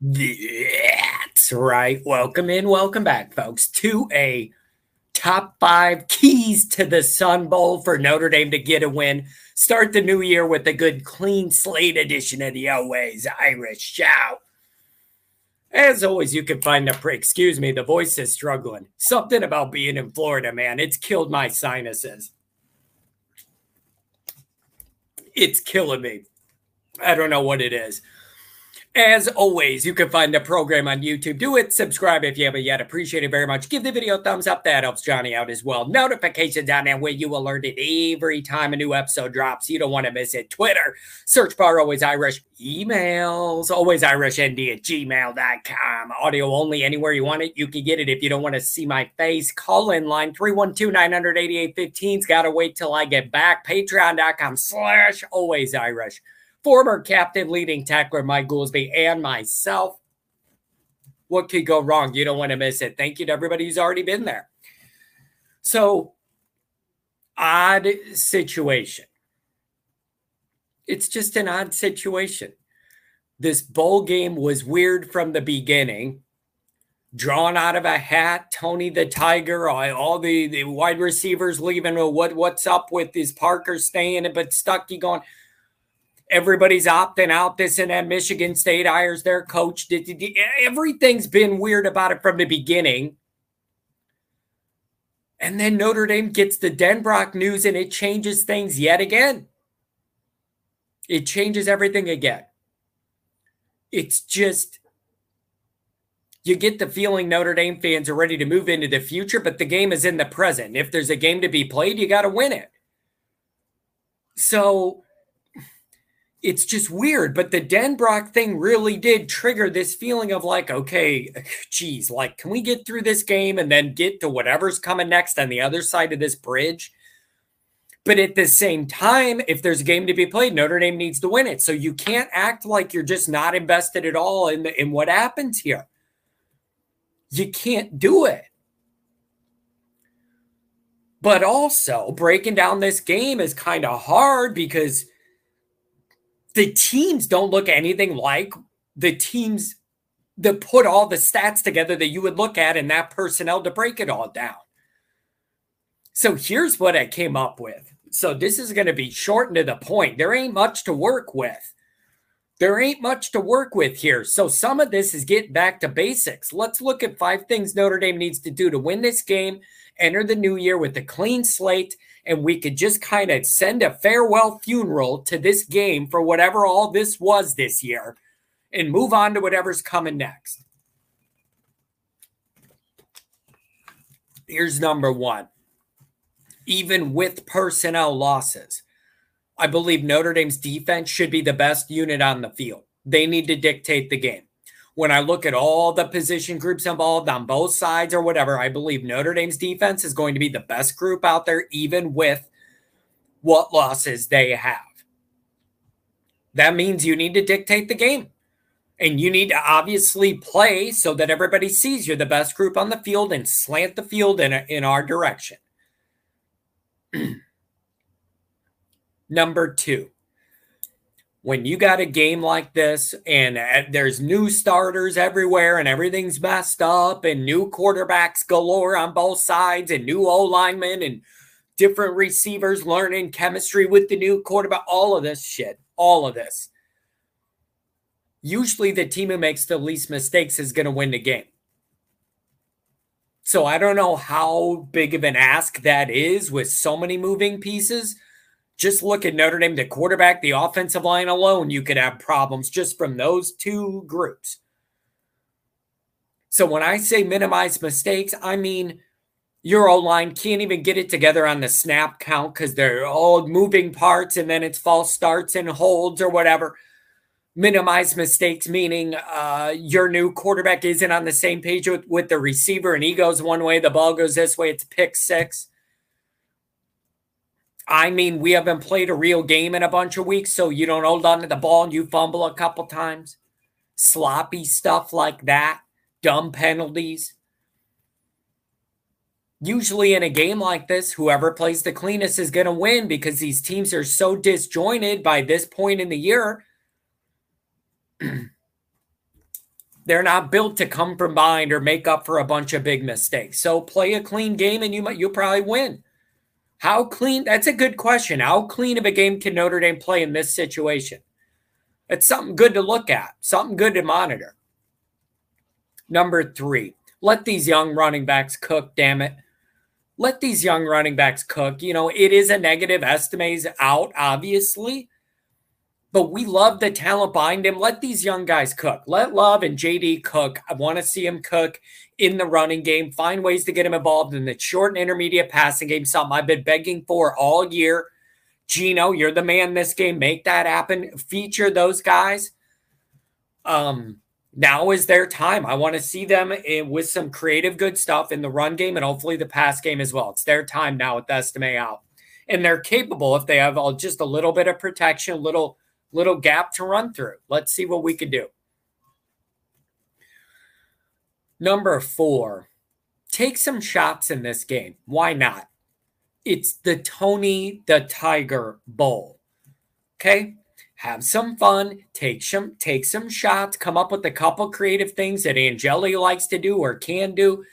That's right. Welcome in. Welcome back, folks, to a top 5 keys to the Sun Bowl for Notre Dame to get a win. Start the new year with a good clean slate edition of the Always Irish Show. As always, you can find the voice is struggling. Something about being in Florida, man. It's killed my sinuses. It's killing me. I don't know what it is. As always, you can find the program on YouTube. Do it. Subscribe if you haven't yet. Appreciate it very much. Give the video a thumbs up. That helps Johnny out as well. Notifications on that way. You will learn it every time a new episode drops. You don't want to miss it. Twitter, search bar, Always Irish. Emails, alwaysirishnd@gmail.com. Audio only anywhere you want it. You can get it if you don't want to see my face. Call in line 312-988-15. It's got to wait till I get back. Patreon.com/alwaysirish. Former captain, leading tackler Mike Goolsby, and myself. What could go wrong? You don't want to miss it. Thank you to everybody who's already been there. So, odd situation. It's just an odd situation. This bowl game was weird from the beginning. Drawn out of a hat, Tony the Tiger, all the wide receivers leaving. What's up with this Parker staying, but Stuckey going... Everybody's opting out, this and that. Michigan State hires their coach. Everything's been weird about it from the beginning. And then Notre Dame gets the Denbrock news, and it changes things yet again. It changes everything again. It's just, you get the feeling Notre Dame fans are ready to move into the future, but the game is in the present. If there's a game to be played, you got to win it. So... it's just weird, but the Denbrock thing really did trigger this feeling of like, okay, geez, like, can we get through this game and then get to whatever's coming next on the other side of this bridge? But at the same time, if there's a game to be played, Notre Dame needs to win it. So you can't act like you're just not invested at all in what happens here. You can't do it. But also, breaking down this game is kind of hard because the teams don't look anything like the teams that put all the stats together that you would look at in that personnel to break it all down. So here's what I came up with. So this is going to be short and to the point. There ain't much to work with. There ain't much to work with here. So some of this is getting back to basics. Let's look at 5 things Notre Dame needs to do to win this game, enter the new year with a clean slate, and we could just kind of send a farewell funeral to this game for whatever all this was this year and move on to whatever's coming next. Here's number 1. Even with personnel losses, I believe Notre Dame's defense should be the best unit on the field. They need to dictate the game. When I look at all the position groups involved on both sides or whatever, I believe Notre Dame's defense is going to be the best group out there, even with what losses they have. That means you need to dictate the game. And you need to obviously play so that everybody sees you're the best group on the field and slant the field in our direction. Number 2. When you got a game like this and there's new starters everywhere and everything's messed up and new quarterbacks galore on both sides and new O-linemen and different receivers learning chemistry with the new quarterback, all of this shit, all of this. Usually the team who makes the least mistakes is going to win the game. So I don't know how big of an ask that is with so many moving pieces. Just look at Notre Dame, the quarterback, the offensive line alone. You could have problems just from those 2 groups. So when I say minimize mistakes, I mean your O-line can't even get it together on the snap count because they're all moving parts and then it's false starts and holds or whatever. Minimize mistakes, meaning your new quarterback isn't on the same page with the receiver and he goes one way, the ball goes this way, it's pick-six. I mean, we haven't played a real game in a bunch of weeks, so you don't hold on to the ball and you fumble a couple times. Sloppy stuff like that. Dumb penalties. Usually in a game like this, whoever plays the cleanest is going to win because these teams are so disjointed by this point in the year. They're not built to come from behind or make up for a bunch of big mistakes. So play a clean game and you'll probably win. How clean? That's a good question. How clean of a game can Notre Dame play in this situation? It's something good to look at, something good to monitor. Number three, let these young running backs cook, damn it. Let these young running backs cook. You know, it is a negative. Estime's out, obviously. But we love the talent behind him. Let these young guys cook. Let Love and JD cook. I want to see him cook in the running game. Find ways to get him involved in the short and intermediate passing game, something I've been begging for all year. Gino, you're the man this game. Make that happen. Feature those guys. Now is their time. I want to see them with some creative good stuff in the run game and hopefully the pass game as well. It's their time now with Estime out. And they're capable if they have just a little bit of protection, a little gap to run through. Let's see what we can do. Number four, take some shots in this game. Why not? It's the Tony the Tiger Bowl. Okay? Have some fun. Take some shots. Come up with a couple creative things that Angeli likes to do or can do.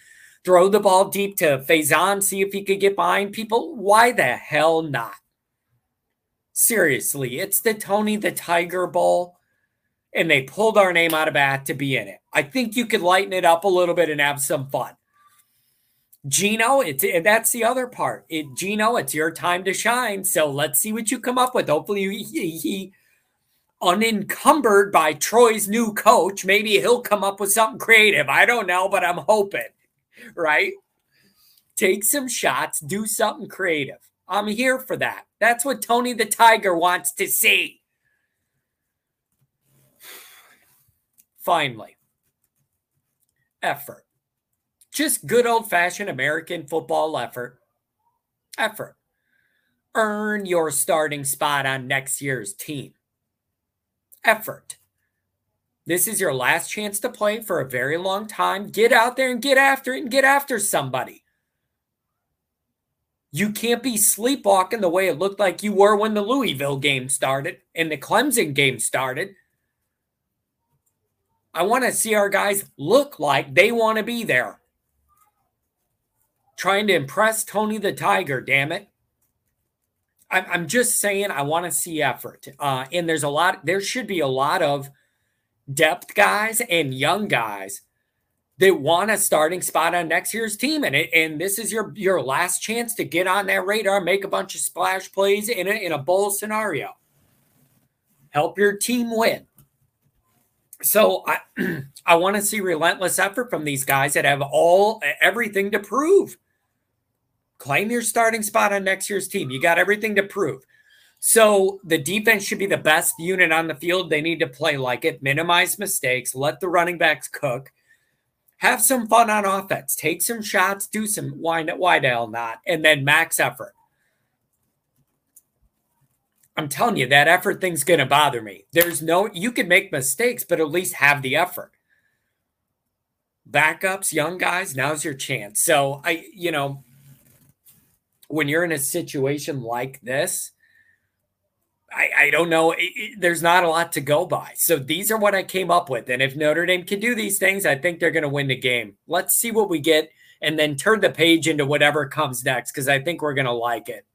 Throw the ball deep to Faison. See if he could get behind people. Why the hell not? Seriously, it's the Tony the Tiger Bowl, and they pulled our name out of a hat to be in it. I think you could lighten it up a little bit and have some fun. Gino, that's the other part. Gino, it's your time to shine, so let's see what you come up with. Hopefully, he unencumbered by Troy's new coach, maybe he'll come up with something creative. I don't know, but I'm hoping, right? Take some shots. Do something creative. I'm here for that. That's what Tony the Tiger wants to see. Finally, effort. Just good old-fashioned American football effort. Effort. Earn your starting spot on next year's team. Effort. This is your last chance to play for a very long time. Get out there and get after it and get after somebody. You can't be sleepwalking the way it looked like you were when the Louisville game started and the Clemson game started. I want to see our guys look like they want to be there. Trying to impress Tony the Tiger, damn it. I'm just saying I want to see effort. And there should be a lot of depth guys and young guys. They want a starting spot on next year's team, and this is your last chance to get on that radar, make a bunch of splash plays in a bowl scenario. Help your team win. So I want to see relentless effort from these guys that have everything to prove. Claim your starting spot on next year's team. You got everything to prove. So the defense should be the best unit on the field. They need to play like it, minimize mistakes, let the running backs cook. Have some fun on offense. Take some shots. Do some why the hell not? And then max effort. I'm telling you, that effort thing's going to bother me. You can make mistakes, but at least have the effort. Backups, young guys, now's your chance. So, when you're in a situation like this, I don't know. There's not a lot to go by. So these are what I came up with. And if Notre Dame can do these things, I think they're going to win the game. Let's see what we get and then turn the page into whatever comes next because I think we're going to like it.